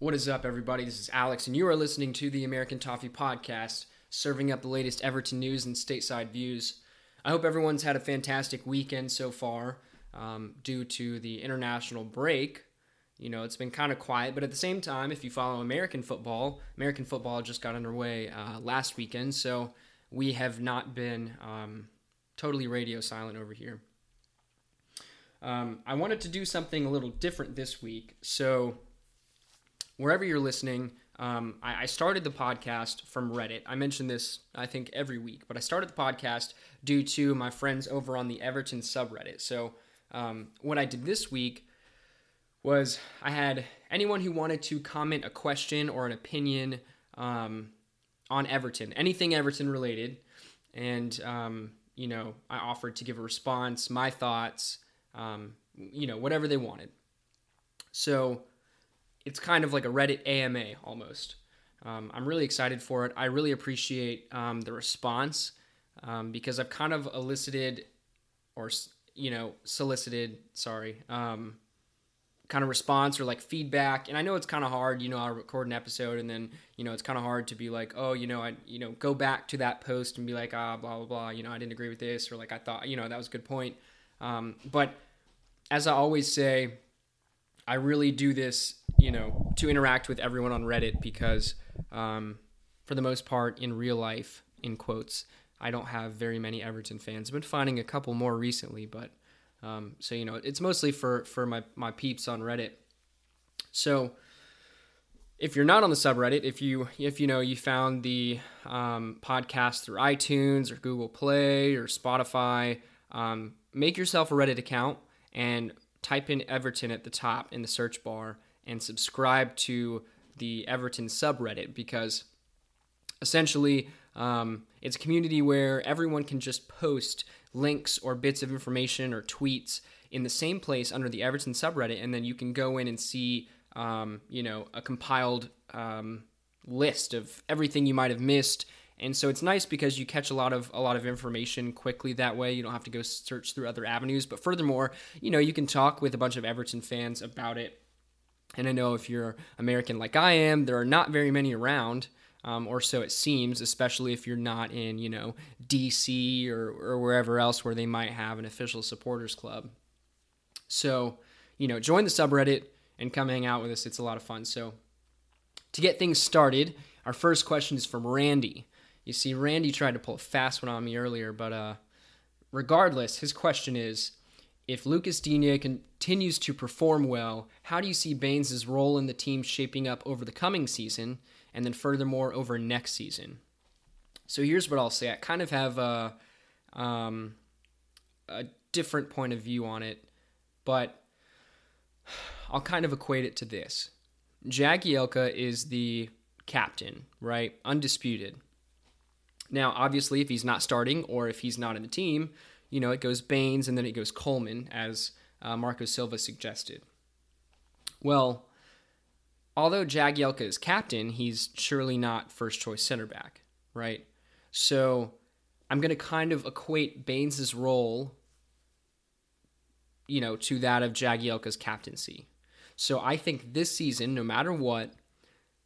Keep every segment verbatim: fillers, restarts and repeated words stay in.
What is up, everybody? This is Alex, and you are listening to the American Toffee Podcast, serving up the latest Everton news and stateside views. I hope everyone's had a fantastic weekend so far. Um, due to the international break, you know, it's been kind of quiet, but at the same time, if you follow American football, American football just got underway uh, last weekend, so we have not been um, totally radio silent over here. Um, I wanted to do something a little different this week, so wherever you're listening, um, I, I started the podcast from Reddit. I mention this, I think, every week, but I started the podcast due to my friends over on the Everton subreddit. So um, what I did this week was I had anyone who wanted to comment a question or an opinion um, on Everton, anything Everton related, and um, you know, I offered to give a response, my thoughts, um, you know, whatever they wanted. So it's kind of like a Reddit A M A almost. Um, I'm really excited for it. I really appreciate um, the response um, because I've kind of elicited or, you know, solicited, sorry, um, kind of response or like feedback. And I know it's kind of hard, you know, I'll record an episode and then, you know, it's kind of hard to be like, oh, you know, I, you know, go back to that post and be like, ah, blah, blah, blah. You know, I didn't agree with this, or like, I thought, you know, that was a good point. Um, but as I always say, I really do this, you know, to interact with everyone on Reddit because, um, for the most part, in real life, in quotes, I don't have very many Everton fans. I've been finding a couple more recently, but, um, so, you know, it's mostly for, for my, my peeps on Reddit. So if you're not on the subreddit, if you, if you know, you found the, um, podcast through iTunes or Google Play or Spotify, um, make yourself a Reddit account and type in Everton at the top in the search bar and subscribe to the Everton subreddit, because essentially um, it's a community where everyone can just post links or bits of information or tweets in the same place under the Everton subreddit, and then you can go in and see um, you know, a compiled um, list of everything you might have missed. And so it's nice because you catch a lot of a lot of information quickly that way. You don't have to go search through other avenues. But furthermore, you know, you can talk with a bunch of Everton fans about it. And I know if you're American like I am, there are not very many around, um, or so it seems, especially if you're not in, you know, D C or, or wherever else where they might have an official supporters club. So, you know, join the subreddit and come hang out with us. It's a lot of fun. So to get things started, our first question is from Randy. You see, Randy tried to pull a fast one on me earlier, but uh, regardless, his question is, if Lucas Digne continues to perform well, how do you see Baines' role in the team shaping up over the coming season, and then furthermore over next season? So here's what I'll say. I kind of have a, um, a different point of view on it, but I'll kind of equate it to this. Jagielka is the captain, right? Undisputed. Now, obviously, if he's not starting or if he's not in the team, you know, it goes Baines and then it goes Coleman, as uh, Marco Silva suggested. Well, although Jagielka is captain, he's surely not first-choice center back, right? So I'm going to kind of equate Baines' role, you know, to that of Jagielka's captaincy. So I think this season, no matter what,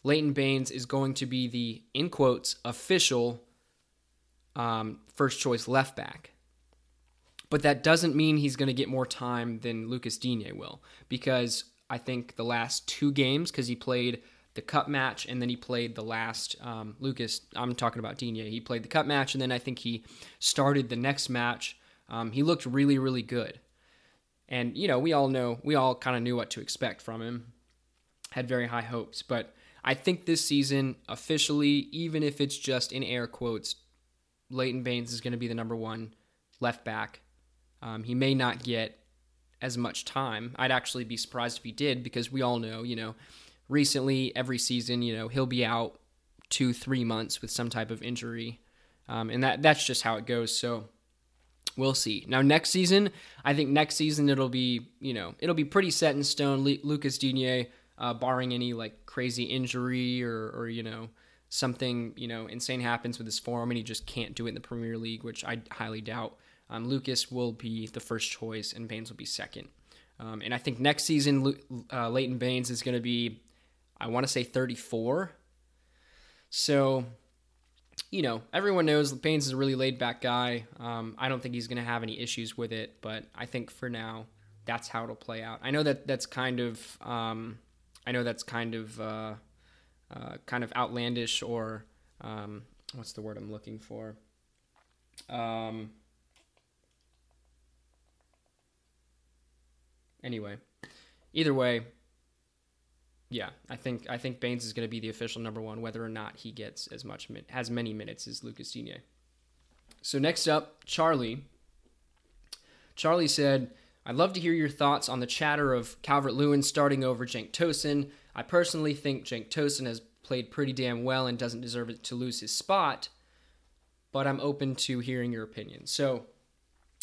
Leighton Baines is going to be the, in quotes, official um, first-choice left back. But that doesn't mean he's going to get more time than Lucas Digne will, because I think the last two games, because he played the cup match and then he played the last um, Lucas. I'm talking about Digne. He played the cup match and then I think he started the next match. Um, he looked really, really good, and you know we all know we all kind of knew what to expect from him. Had very high hopes, but I think this season officially, even if it's just in air quotes, Leighton Baines is going to be the number one left back. Um, he may not get as much time. I'd actually be surprised if he did, because we all know, you know, recently every season, you know, he'll be out two, three months with some type of injury. Um, and that that's just how it goes. So we'll see. Now, next season, I think next season it'll be, you know, it'll be pretty set in stone. Le- Lucas Digne, uh, barring any like crazy injury or, or, you know, something, you know, insane happens with his form and he just can't do it in the Premier League, which I highly doubt. Um, Lucas will be the first choice and Baines will be second. Um, and I think next season, uh, Leighton Baines is going to be, I want to say thirty-four. So, you know, everyone knows Baines is a really laid-back guy. Um, I don't think he's going to have any issues with it, but I think for now that's how it'll play out. I know that that's kind of, um, I know that's kind of, uh, uh, kind of outlandish or um, what's the word I'm looking for? Um, anyway, either way, yeah, I think I think Baines is going to be the official number one, whether or not he gets as much as many minutes as Lucas Digne. So next up, Charlie. Charlie said, "I'd love to hear your thoughts on the chatter of Calvert-Lewin starting over Cenk Tosun. I personally think Cenk Tosun has played pretty damn well and doesn't deserve it to lose his spot, but I'm open to hearing your opinion." So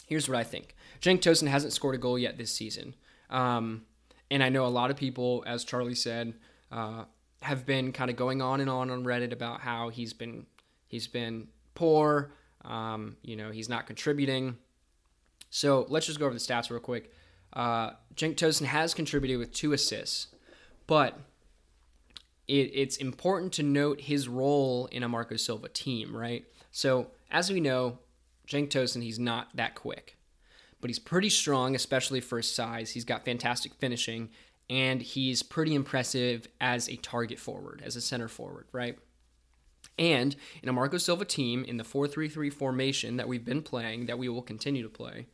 here's what I think. Cenk Tosun hasn't scored a goal yet this season. Um, and I know a lot of people, as Charlie said, uh, have been kind of going on and on on Reddit about how he's been he's been poor, um, you know, he's not contributing. So let's just go over the stats real quick. Uh, Cenk Tosun has contributed with two assists, but it, it's important to note his role in a Marco Silva team, right? So as we know, Cenk Tosun, he's not that quick, but he's pretty strong, especially for his size. He's got fantastic finishing, and he's pretty impressive as a target forward, as a center forward, right? And in a Marco Silva team, in the four three three formation that we've been playing, that we will continue to play,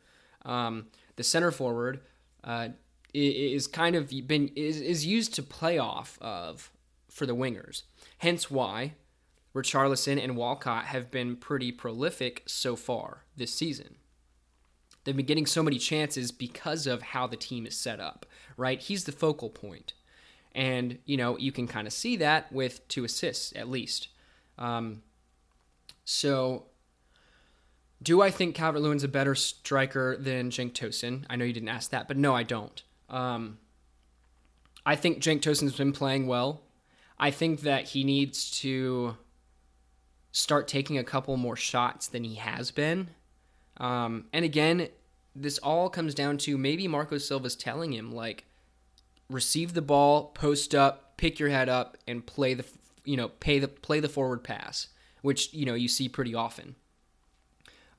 um, the center forward uh, is kind of been is, is used to play off of for the wingers. Hence why Richarlison and Walcott have been pretty prolific so far this season. They've been getting so many chances because of how the team is set up, right? He's the focal point. And, you know, you can kind of see that with two assists at least. Um, so do I think Calvert-Lewin's a better striker than Cenk Tosun? I know you didn't ask that, but no, I don't. Um, I think Cenk Tosun's been playing well. I think that he needs to start taking a couple more shots than he has been. Um, and again, this all comes down to maybe Marco Silva's telling him, like, receive the ball, post up, pick your head up, and play the, you know, pay the play the forward pass, which, you know, you see pretty often.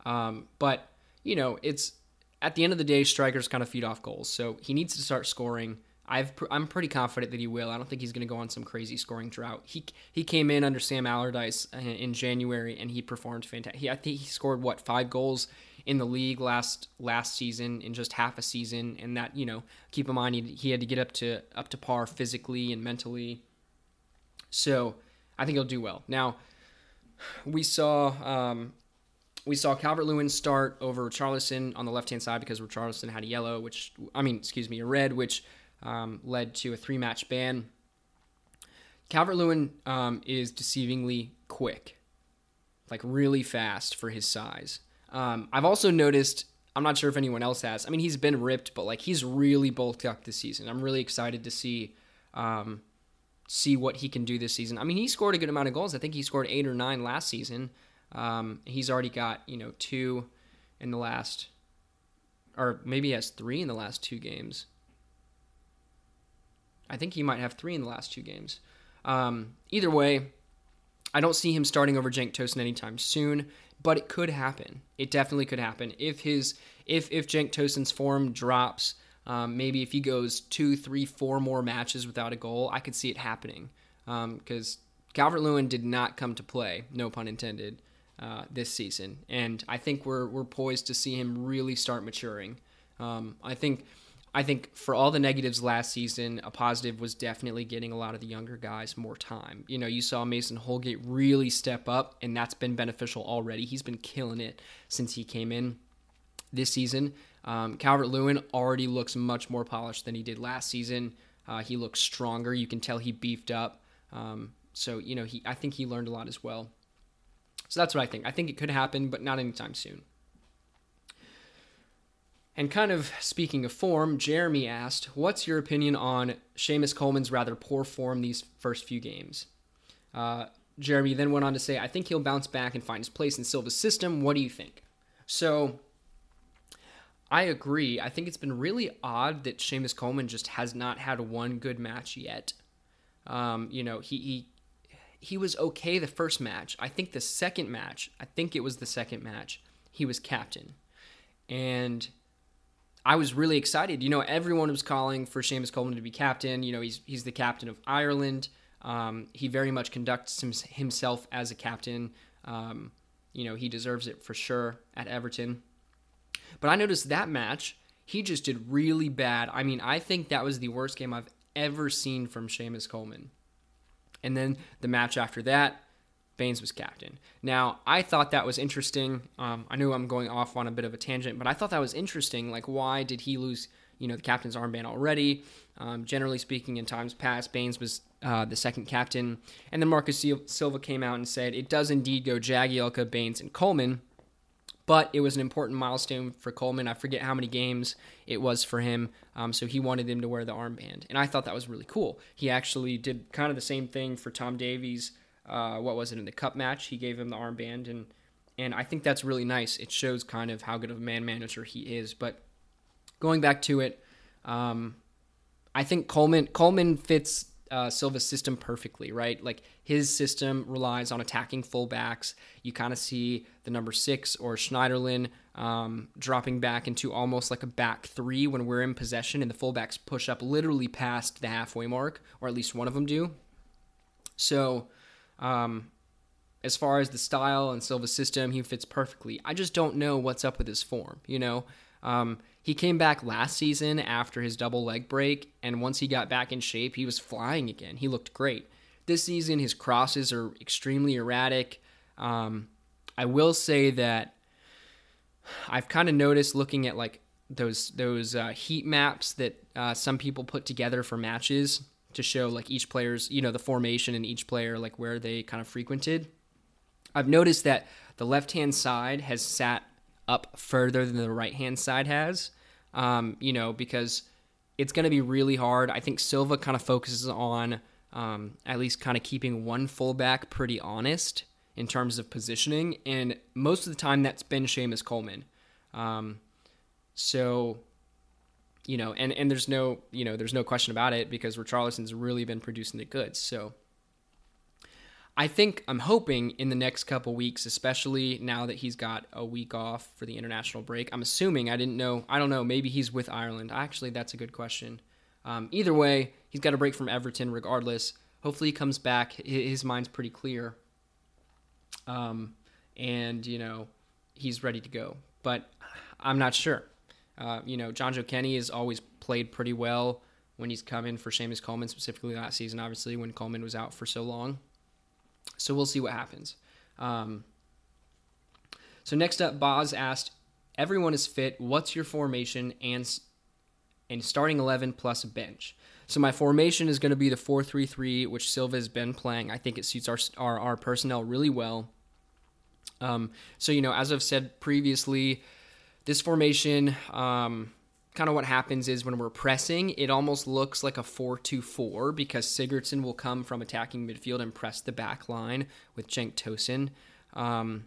Um, but, you know, it's at the end of the day, strikers kind of feed off goals, so he needs to start scoring. I've I'm pretty confident that he will. I don't think he's going to go on some crazy scoring drought. He he came in under Sam Allardyce in January and he performed fantastic. He, I think he scored what five goals in the league last last season in just half a season, and that, you know, keep in mind he, he had to get up to up to par physically and mentally. So I think he'll do well. Now we saw um, we saw Calvert-Lewin start over Richarlison on the left hand side because Richarlison had a yellow, which I mean, excuse me, a red, which Um, led to a three-match ban. Calvert-Lewin um, is deceivingly quick, like really fast for his size. Um, I've also noticed, I'm not sure if anyone else has, I mean, he's been ripped, but like he's really bulked up this season. I'm really excited to see um, see what he can do this season. I mean, he scored a good amount of goals. I think he scored eight or nine last season. Um, he's already got, you know, two in the last, or maybe he has three in the last two games. I think he might have three in the last two games. Um, either way, I don't see him starting over Cenk Tosun anytime soon, but it could happen. It definitely could happen. If his, if if Cenk Tosun's form drops, um, maybe if he goes two, three, four more matches without a goal, I could see it happening. Because um, Calvert-Lewin did not come to play, no pun intended, uh, this season, and I think we're we're poised to see him really start maturing. Um, I think. I think for all the negatives last season, a positive was definitely getting a lot of the younger guys more time. You know, you saw Mason Holgate really step up, and that's been beneficial already. He's been killing it since he came in this season. Um, Calvert-Lewin already looks much more polished than he did last season. Uh, he looks stronger. You can tell he beefed up. Um, so, you know, he I think he learned a lot as well. So that's what I think. I think it could happen, but not anytime soon. And kind of speaking of form, Jeremy asked, what's your opinion on Seamus Coleman's rather poor form these first few games? Uh, Jeremy then went on to say, I think he'll bounce back and find his place in Silva's system. What do you think? So I agree. I think it's been really odd that Seamus Coleman just has not had one good match yet. Um, you know, he, he he was okay the first match. I think the second match, I think it was the second match, he was captain. And I was really excited. You know, everyone was calling for Seamus Coleman to be captain. You know, he's he's the captain of Ireland. Um, he very much conducts himself as a captain. Um, you know, he deserves it for sure at Everton. But I noticed that match, he just did really bad. I mean, I think that was the worst game I've ever seen from Seamus Coleman. And then the match after that, Baines was captain. Now, I thought that was interesting. Um, I know I'm going off on a bit of a tangent, but I thought that was interesting. Like, why did he lose, you know, the captain's armband already? Um, generally speaking, in times past, Baines was uh, the second captain. And then Marco Silva came out and said, it does indeed go Jagielka, Baines, and Coleman. But it was an important milestone for Coleman. I forget how many games it was for him, um, so he wanted him to wear the armband. And I thought that was really cool. He actually did kind of the same thing for Tom Davies. Uh, what was it, in the cup match? He gave him the armband, and and I think that's really nice. It shows kind of how good of a man manager he is. But going back to it, um, I think Coleman Coleman fits uh, Silva's system perfectly, right? Like, his system relies on attacking fullbacks. You kind of see the number six or Schneiderlin um, dropping back into almost like a back three when we're in possession, and the fullbacks push up literally past the halfway mark, or at least one of them do. So um, as far as the style and Silva's system, he fits perfectly. I just don't know what's up with his form, you know? Um, he came back last season after his double leg break, and once he got back in shape, he was flying again. He looked great. This season, his crosses are extremely erratic. Um, I will say that I've kind of noticed, looking at like those those uh, heat maps that uh, some people put together for matches to show like each player's, you know, the formation and each player, like where they kind of frequented. I've noticed that the left-hand side has sat up further than the right-hand side has, um, you know, because it's going to be really hard. I think Silva kind of focuses on Um, at least kind of keeping one fullback pretty honest in terms of positioning. And most of the time that's been Seamus Coleman. Um, so, you know, and, and there's no, you know, there's no question about it, because Richarlison's really been producing the goods. So I think, I'm hoping in the next couple weeks, especially now that he's got a week off for the international break, I'm assuming, I didn't know, I don't know, maybe he's with Ireland. Actually, that's a good question. Um, either way, he's got a break from Everton regardless. Hopefully he comes back. His mind's pretty clear. Um, and, you know, he's ready to go. But I'm not sure. Uh, you know, Jonjo Kenny has always played pretty well when he's come in for Seamus Coleman, specifically last season, obviously, when Coleman was out for so long. So we'll see what happens. Um, so next up, Boz asked, everyone is fit. What's your formation and and starting eleven plus a bench? So my formation is going to be the four three three, which Silva has been playing. I think it suits our our, our personnel really well. Um, so, you know, as I've said previously, this formation, um, kind of what happens is when we're pressing, it almost looks like a four two four, because Sigurdsson will come from attacking midfield and press the back line with Cenk Tosun. Um,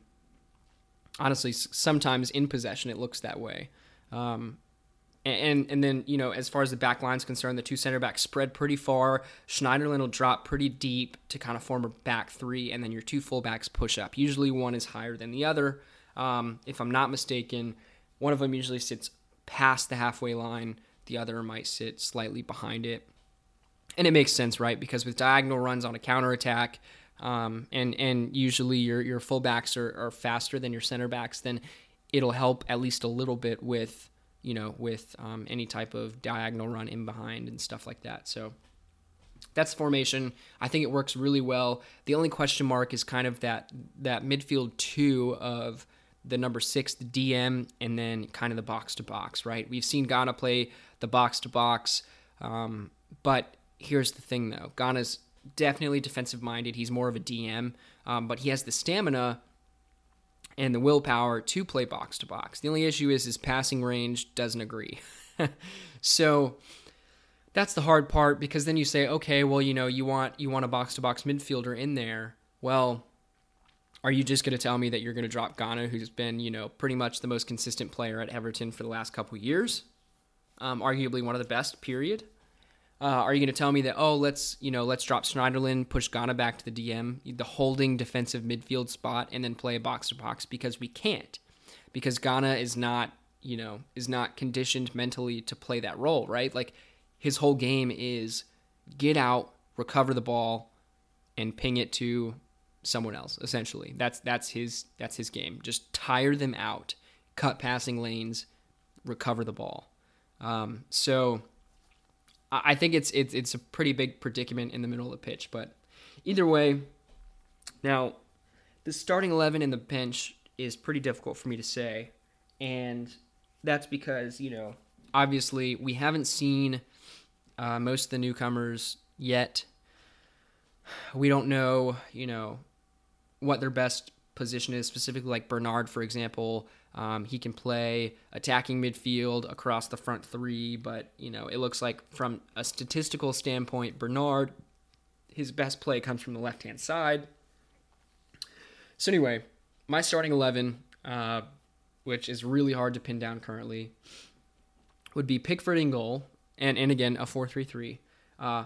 honestly, sometimes in possession, it looks that way. Um And and then, you know, as far as the back line's concerned, the two center backs spread pretty far. Schneiderlin will drop pretty deep to kind of form a back three, and then your two fullbacks push up. Usually one is higher than the other. Um, if I'm not mistaken, one of them usually sits past the halfway line. The other might sit slightly behind it. And it makes sense, right? Because with diagonal runs on a counterattack, um, and, and usually your, your fullbacks are, are faster than your center backs, then it'll help at least a little bit with, you know, with um, any type of diagonal run in behind and stuff like that. So that's formation. I think it works really well. The only question mark is kind of that that midfield two of the number six, the D M, and then kind of the box-to-box, right? We've seen Ghana play the box-to-box, um, but here's the thing, though. Ghana's definitely defensive-minded. He's more of a D M, um, but he has the stamina and the willpower to play box-to-box. The only issue is his passing range doesn't agree. So that's the hard part, because then you say, okay, well, you know, you want you want a box-to-box midfielder in there. Well, are you just going to tell me that you're going to drop Ghana, who's been, you know, pretty much the most consistent player at Everton for the last couple years? Um, arguably one of the best, period. Uh, are you going to tell me that, oh, let's, you know, let's drop Schneiderlin, push Ghana back to the D M, the holding defensive midfield spot, and then play a box-to-box? Because we can't, because Ghana is not, you know, is not conditioned mentally to play that role, right? Like, his whole game is get out, recover the ball, and ping it to someone else, essentially. That's that's his that's his game. Just tire them out, cut passing lanes, recover the ball. Um, so... I think it's it's it's a pretty big predicament in the middle of the pitch, but either way, now the starting eleven and the bench is pretty difficult for me to say, and that's because, you know, obviously we haven't seen uh, most of the newcomers yet. We don't know, you know, what their best position is, specifically like Bernard, for example. Um, he can play attacking midfield across the front three, but, you know, it looks like from a statistical standpoint, Bernard, his best play comes from the left-hand side. So anyway, my starting eleven, uh, which is really hard to pin down currently, would be Pickford in goal, and, and again, a four three three. Uh,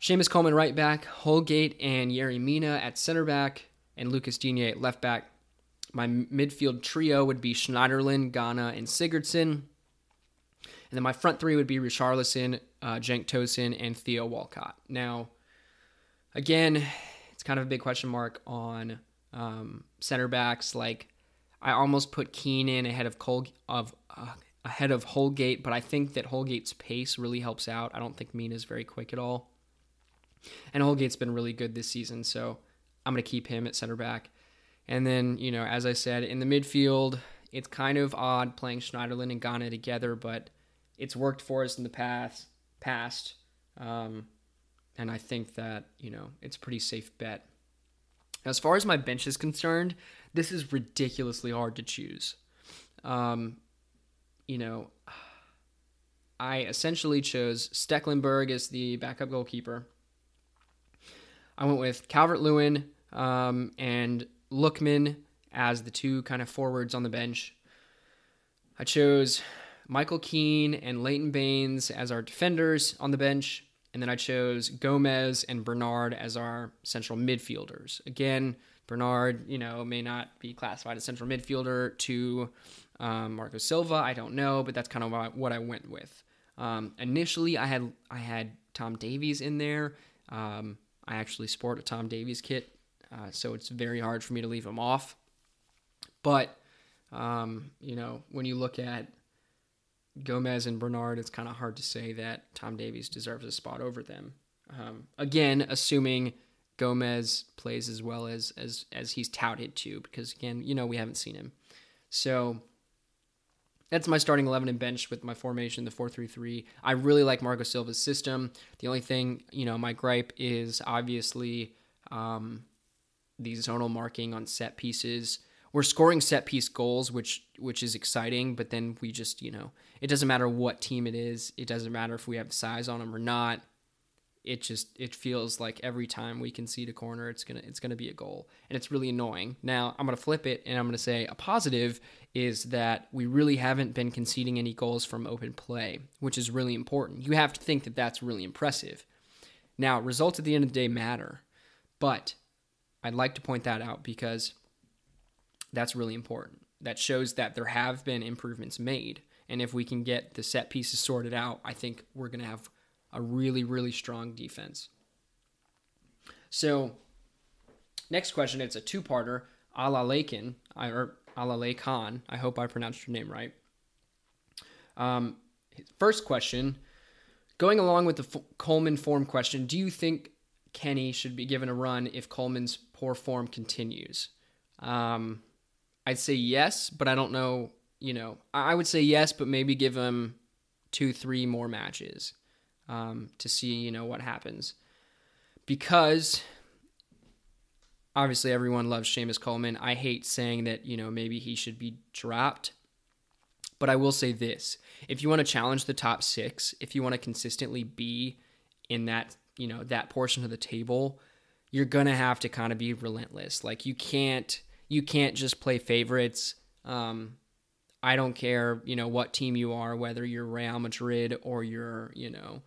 Seamus Coleman right back, Holgate and Yerry Mina at center back, and Lucas Digne at left back. My midfield trio would be Schneiderlin, Ghana, and Sigurdsson. And then my front three would be Richarlison, uh, Cenk Tosun, and Theo Walcott. Now, again, it's kind of a big question mark on um, center backs. Like, I almost put Keane in ahead of Col- of uh, ahead of Holgate, but I think that Holgate's pace really helps out. I don't think Mina's very quick at all. And Holgate's been really good this season, so I'm going to keep him at center back. And then, you know, as I said, in the midfield, it's kind of odd playing Schneiderlin and Ghana together, but it's worked for us in the past. past. Um, and I think that, you know, it's a pretty safe bet. As far as my bench is concerned, this is ridiculously hard to choose. Um, you know, I essentially chose Stecklenburg as the backup goalkeeper. I went with Calvert-Lewin um, and... Lookman as the two kind of forwards on the bench. I chose Michael Keane and Leighton Baines as our defenders on the bench, and then I chose Gomez and Bernard as our central midfielders. Again, Bernard, you know, may not be classified as central midfielder to um, Marco Silva. I don't know, but that's kind of what I went with. Um, initially, I had I had Tom Davies in there. Um, I actually sport a Tom Davies kit. Uh, so it's very hard for me to leave him off. But, um, you know, when you look at Gomez and Bernard, it's kind of hard to say that Tom Davies deserves a spot over them. Um, again, assuming Gomez plays as well as, as, as he's touted to, because, again, you know, we haven't seen him. So that's my starting eleven and bench with my formation, the four three three. I really like Marco Silva's system. The only thing, you know, my gripe is obviously... Um, the zonal marking on set pieces. We're scoring set piece goals, which which is exciting, but then we just, you know, it doesn't matter what team it is. It doesn't matter if we have size on them or not. It just, it feels like every time we concede a corner, it's going to it's gonna be a goal, and it's really annoying. Now, I'm going to flip it, and I'm going to say a positive is that we really haven't been conceding any goals from open play, which is really important. You have to think that that's really impressive. Now, results at the end of the day matter, but... I'd like to point that out because that's really important. That shows that there have been improvements made. And if we can get the set pieces sorted out, I think we're going to have a really, really strong defense. So next question, it's a two-parter, a la Leighton, or a la Leighton. I hope I pronounced your name right. Um, first question, going along with the F- Coleman form question, do you think Kenny should be given a run if Coleman's poor form continues? Um, I'd say yes, but I don't know, you know, I would say yes, but maybe give him two, three more matches um, to see, you know, what happens. Because obviously everyone loves Seamus Coleman. I hate saying that, you know, maybe he should be dropped, but I will say this. If you want to challenge the top six, if you want to consistently be in that, you know, that portion of the table, you're going to have to kind of be relentless. Like you can't, you can't just play favorites. Um, I don't care, you know, what team you are, whether you're Real Madrid or you're, you know,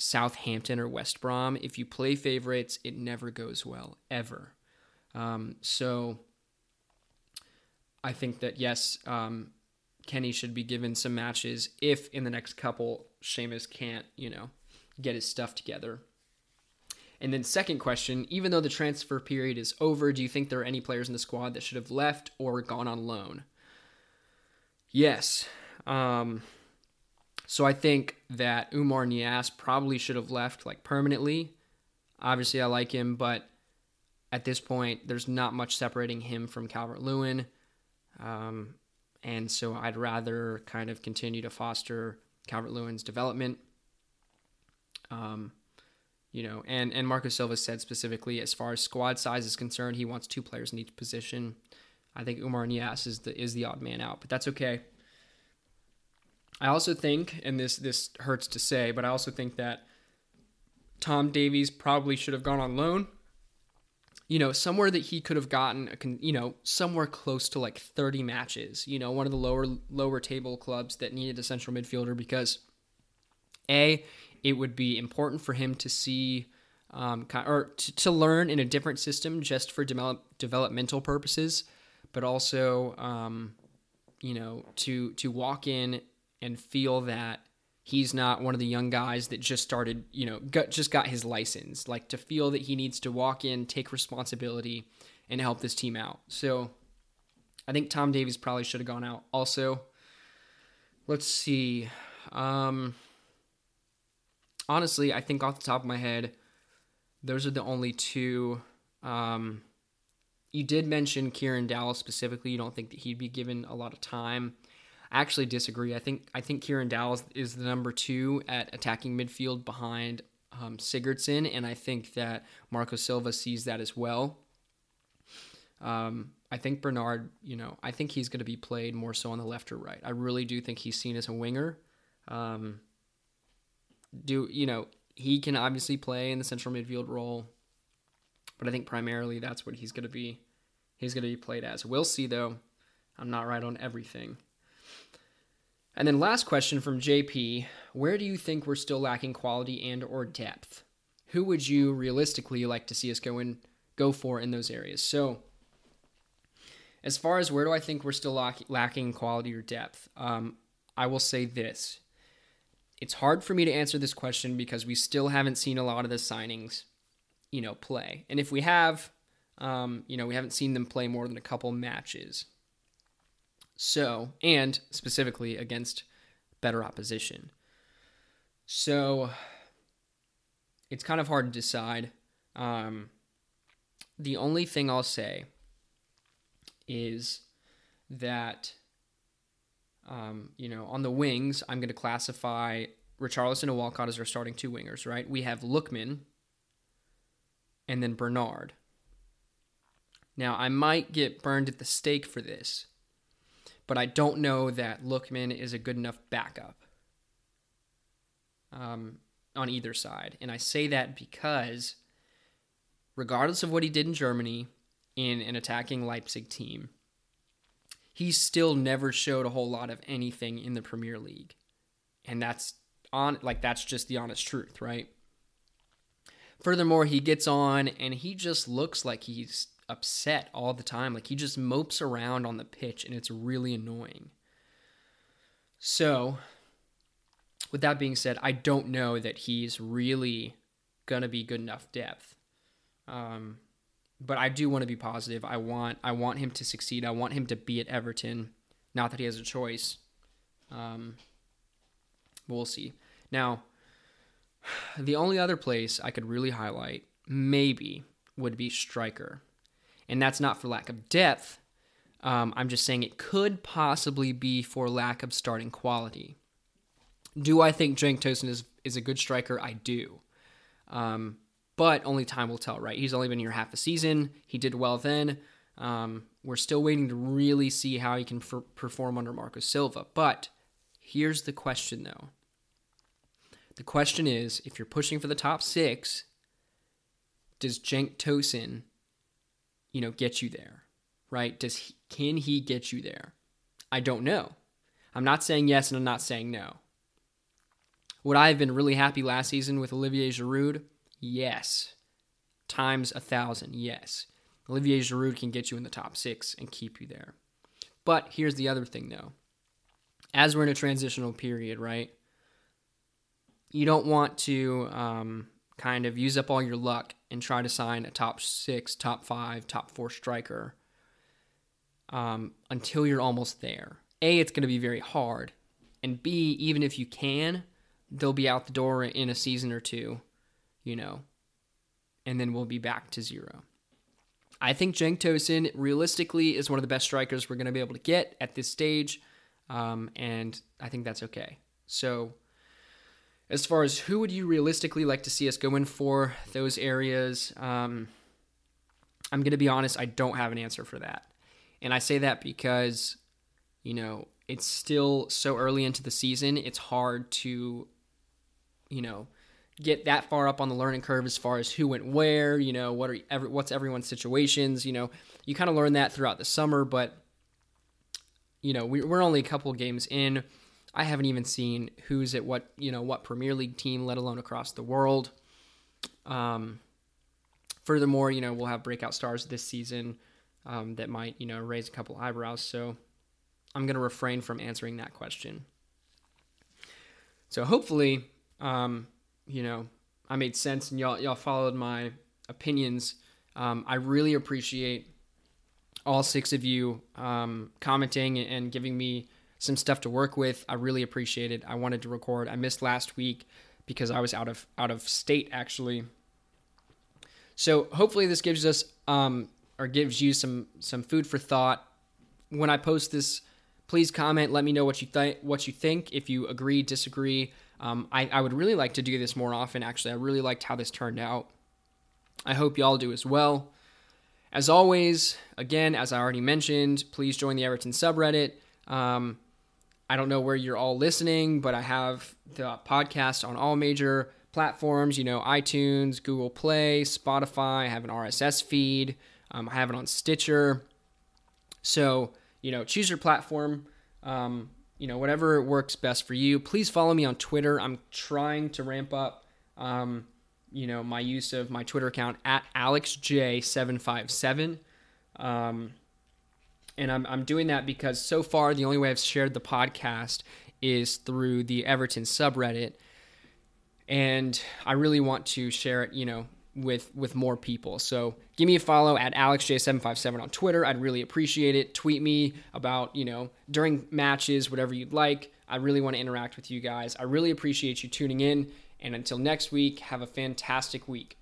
Southampton or West Brom, if you play favorites, it never goes well, ever. Um, so I think that, yes, um, Kenny should be given some matches if in the next couple Seamus can't, you know, get his stuff together. And then second question, even though the transfer period is over, do you think there are any players in the squad that should have left or gone on loan? Yes. Um, so I think that Umar Nias probably should have left, like, permanently. Obviously, I like him, but at this point, there's not much separating him from Calvert-Lewin. Um, and so I'd rather kind of continue to foster Calvert-Lewin's development. Um, you know, and, and Marco Silva said specifically, as far as squad size is concerned, he wants two players in each position. I think Umar Nias is the is the odd man out, but that's okay. I also think, and this this hurts to say, but I also think that Tom Davies probably should have gone on loan. You know, somewhere that he could have gotten, a con, you know, somewhere close to like thirty matches. You know, one of the lower lower table clubs that needed a central midfielder because, A, it would be important for him to see um, or to, to learn in a different system just for develop, developmental purposes, but also, um, you know, to to walk in and feel that he's not one of the young guys that just started, you know, got, just got his license, like to feel that he needs to walk in, take responsibility, and help this team out. So I think Tom Davies probably should have gone out also. Let's see. Um... Honestly, I think off the top of my head, those are the only two. Um, you did mention Kieran Dowell specifically. You don't think that he'd be given a lot of time. I actually disagree. I think I think Kieran Dowell is the number two at attacking midfield behind um, Sigurdsson, and I think that Marco Silva sees that as well. Um, I think Bernard, you know, I think he's going to be played more so on the left or right. I really do think he's seen as a winger. Um Do you know he can obviously play in the central midfield role, but I think primarily that's what he's going to be. He's going to be played as. We'll see though. I'm not right on everything. And then last question from J P: where do you think we're still lacking quality and or depth? Who would you realistically like to see us go in go for in those areas? So, as far as where do I think we're still lack, lacking quality or depth, um, I will say this. It's hard for me to answer this question because we still haven't seen a lot of the signings, you know, play. And if we have, um, you know, we haven't seen them play more than a couple matches. So, and specifically against better opposition. So, it's kind of hard to decide. Um, the only thing I'll say is that... Um, you know, on the wings, I'm going to classify Richarlison and Walcott as our starting two wingers, right? We have Lookman and then Bernard. Now, I might get burned at the stake for this, but I don't know that Lookman is a good enough backup um, on either side. And I say that because regardless of what he did in Germany in an attacking Leipzig team, he still never showed a whole lot of anything in the Premier League. And that's on like that's just the honest truth, right? Furthermore, he gets on and he just looks like he's upset all the time. Like he just mopes around on the pitch and it's really annoying. So, with that being said, I don't know that he's really going to be good enough depth. Um But I do want to be positive. I want I want him to succeed. I want him to be at Everton. Not that he has a choice. Um, we'll see. Now, the only other place I could really highlight, maybe, would be striker. And that's not for lack of depth. Um, I'm just saying it could possibly be for lack of starting quality. Do I think Cenk Tosun is, is a good striker? I do. Um But only time will tell, right? He's only been here half a season. He did well then. Um, we're still waiting to really see how he can f- perform under Marco Silva. But here's the question, though. The question is, if you're pushing for the top six, does Cenk Tosun, you know, get you there, right? Does he, can he get you there? I don't know. I'm not saying yes, and I'm not saying no. Would I have been really happy last season with Olivier Giroud? Yes. Times a thousand, yes. Olivier Giroud can get you in the top six and keep you there. But here's the other thing, though. As we're in a transitional period, right, you don't want to um, kind of use up all your luck and try to sign a top six, top five, top four striker um, until you're almost there. A, it's going to be very hard. And B, even if you can, they'll be out the door in a season or two, you know, and then we'll be back to zero. I think Cenk Tosun, realistically, is one of the best strikers we're going to be able to get at this stage, um, and I think that's okay. So, as far as who would you realistically like to see us go in for those areas, um, I'm going to be honest, I don't have an answer for that. And I say that because, you know, it's still so early into the season, it's hard to, you know, get that far up on the learning curve as far as who went where, you know, what are every, what's everyone's situations, you know. You kind of learn that throughout the summer, but, you know, we, we're only a couple games in. I haven't even seen who's at what, you know, what Premier League team, let alone across the world. Um, furthermore, you know, we'll have breakout stars this season um, that might, you know, raise a couple eyebrows, so I'm going to refrain from answering that question. So hopefully, um, you know, I made sense and y'all y'all followed my opinions. Um, I really appreciate all six of you um, commenting and giving me some stuff to work with. I really appreciate it. I wanted to record. I missed last week because I was out of out of state, actually. So hopefully this gives us um, or gives you some some food for thought. When I post this, please comment. Let me know what you think. What you think. If you agree, disagree. Um, I, I would really like to do this more often, actually. I really liked how this turned out. I hope y'all do as well. As always, again, as I already mentioned, please join the Everton subreddit. Um, I don't know where you're all listening, but I have the podcast on all major platforms, you know, iTunes, Google Play, Spotify. I have an R S S feed. Um, I have it on Stitcher. So, you know, choose your platform. Um, You know, whatever works best for you. Please follow me on Twitter. I'm trying to ramp up, um, you know, my use of my Twitter account at Alex J seven five seven. Um, and I'm I'm doing that because so far the only way I've shared the podcast is through the Everton subreddit. And I really want to share it, you know, with with more people. So give me a follow at Alex J seven five seven on Twitter. I'd really appreciate it. Tweet me about, you know, during matches, whatever you'd like. I really want to interact with you guys. I really appreciate you tuning in. And until next week, have a fantastic week.